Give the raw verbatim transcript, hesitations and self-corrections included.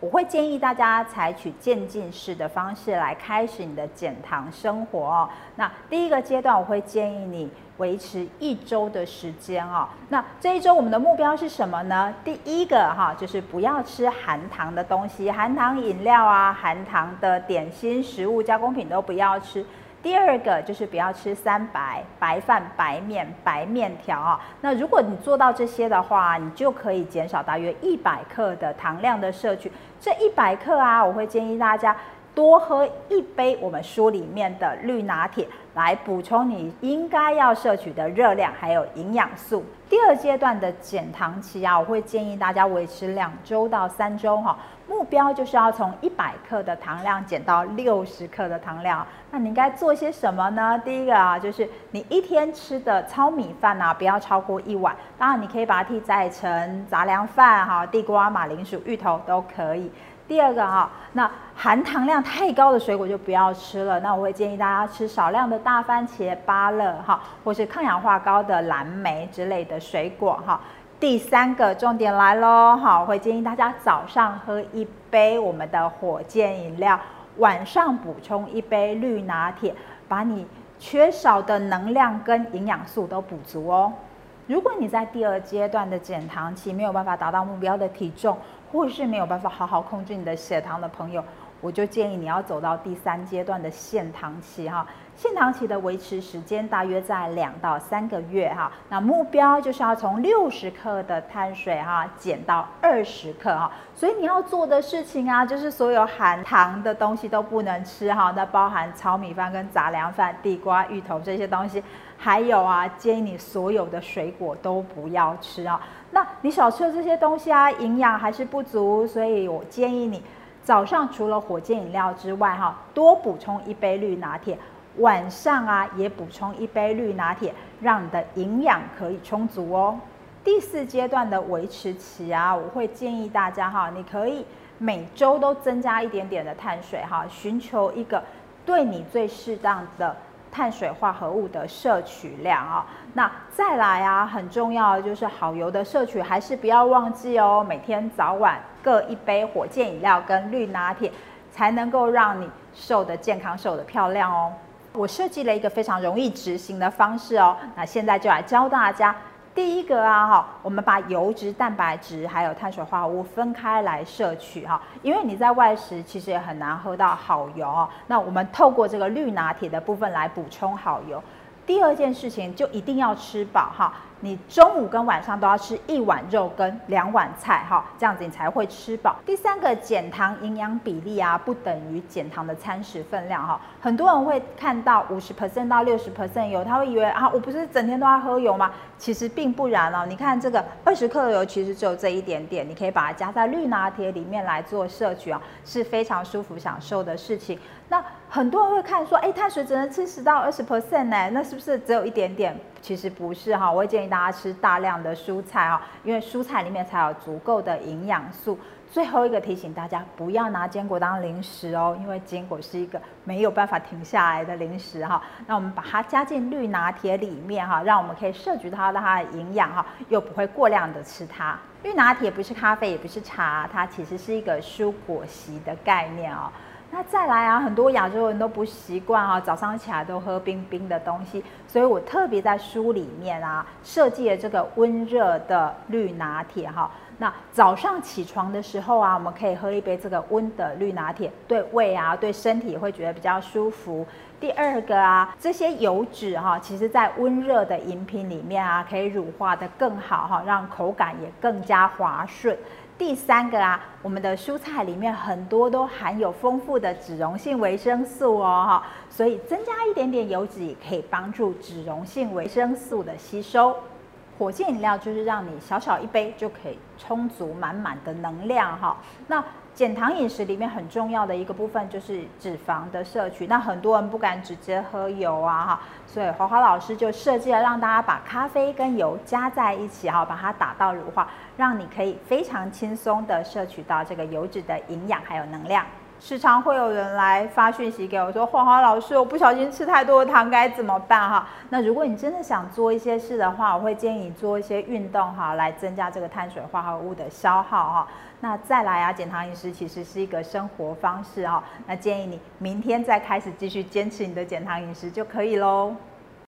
我会建议大家采取渐进式的方式来开始你的减糖生活哦。那第一个阶段，我会建议你维持一周的时间哦。那这一周我们的目标是什么呢？第一个哈，就是不要吃含糖的东西，含糖饮料啊、含糖的点心、食物、加工品都不要吃。 第二个就是不要吃三白、白饭、白面、白面条啊。那如果你做到这些的话，你就可以减少大约一百克的糖量的摄取。这一百克啊，我会建议大家多喝一杯我们书里面的绿拿铁，来补充你应该要摄取的热量还有营养素。第二阶段的减糖期啊，我会建议大家维持两周到三周哈。 目标就是要从一百克的糖量减到六十克的糖量。那你应该做些什么呢？第一个啊，就是你一天吃的糙米饭啊，不要超过一碗。当然，你可以把它替代成杂粮饭哈、地瓜、马铃薯、芋头都可以。第二个啊，那含糖量太高的水果就不要吃了。那我会建议大家吃少量的大番茄、芭乐哈，或是抗氧化高的蓝莓之类的水果哈。 第三个重点来喽，好，我会建议大家早上喝一杯我们的火箭饮料，晚上补充一杯绿拿铁，把你缺少的能量跟营养素都补足哦。如果你在第二阶段的减糖期没有办法达到目标的体重，或是没有办法好好控制你的血糖的朋友， 我就建议你要走到第三阶段的限糖期哈，限糖期的维持时间大约在两到三个月哈。那目标就是要从六十克的碳水哈减到二十克哈。所以你要做的事情啊，就是所有含糖的东西都不能吃哈，那包含糙米饭跟杂粮饭、地瓜、芋头这些东西。 还有啊，建议你所有的水果都不要吃啊。那你少吃了这些东西啊，营养还是不足，所以我建议你早上除了火箭饮料之外，哈，多补充一杯绿拿铁；晚上啊，也补充一杯绿拿铁，让你的营养可以充足哦。第四阶段的维持期啊，我会建议大家哈，你可以每周都增加一点点的碳水哈，寻求一个对你最适当的 碳水化合物的摄取量啊、哦，那再来啊，很重要的就是好油的摄取，还是不要忘记哦。每天早晚各一杯火箭饮料跟绿拿铁，才能够让你瘦得健康、瘦得漂亮哦。我设计了一个非常容易执行的方式哦，那现在就来教大家。 第一个啊，哈，我们把油脂、蛋白质还有碳水化合物分开来摄取哈，因为你在外食其实也很难喝到好油哦。那我们透过这个绿拿铁的部分来补充好油。第二件事情就一定要吃饱哈，你中午跟晚上都要吃一碗肉跟两碗菜哈，这样子你才会吃饱。第三个，减糖营养比例啊，不等于减糖的餐食分量哈。很多人会看到 百分之五十 到 百分之六十 油，他会以为啊，我不是整天都要喝油吗？ 其实并不然哦，你看这个二十克的油其实只有这一点点，你可以把它加在绿拿铁里面来做摄取啊、哦，是非常舒服享受的事情。那很多人会看说，哎，碳水只能吃十到二十 percent 呢，那是不是只有一点点？其实不是哈、哦，我会建议大家吃大量的蔬菜啊、哦，因为蔬菜里面才有足够的营养素。最后一个提醒大家，不要拿坚果当零食哦，因为坚果是一个没有办法停下来的零食哈、哦。那我们把它加进绿拿铁里面哈、哦，让我们可以摄取它 让它的营养哈，又不会过量的吃它。绿拿铁不是咖啡，也不是茶，它其实是一个蔬果昔的概念哦。那再来啊，很多亚洲人都不习惯啊，早上起来都喝冰冰的东西，所以我特别在书里面啊设计了这个温热的绿拿铁哈。 那早上起床的时候啊，我们可以喝一杯这个温的绿拿铁，对胃啊、对身体会觉得比较舒服。第二个啊，这些油脂哈、啊，其实在温热的饮品里面啊，可以乳化得更好哈、啊，让口感也更加滑顺。第三个啊，我们的蔬菜里面很多都含有丰富的脂溶性维生素哦哈，所以增加一点点油脂也可以帮助脂溶性维生素的吸收。 火箭饮料就是让你小小一杯就可以充足满满的能量哈。那减糖饮食里面很重要的一个部分就是脂肪的摄取，那很多人不敢直接喝油啊哈，所以华华老师就设计了让大家把咖啡跟油加在一起哈，把它打到乳化，让你可以非常轻松的摄取到这个油脂的营养还有能量。时常会有人来发讯息给我说，黄华老师，我不小心吃太多的糖该怎么办哈？那如果你真的想做一些事的话，我会建议你做一些运动哈，来增加这个碳水化合物的消耗哈。那再来啊，减糖饮食其实是一个生活方式哈，那建议你明天再开始继续坚持你的减糖饮食就可以喽。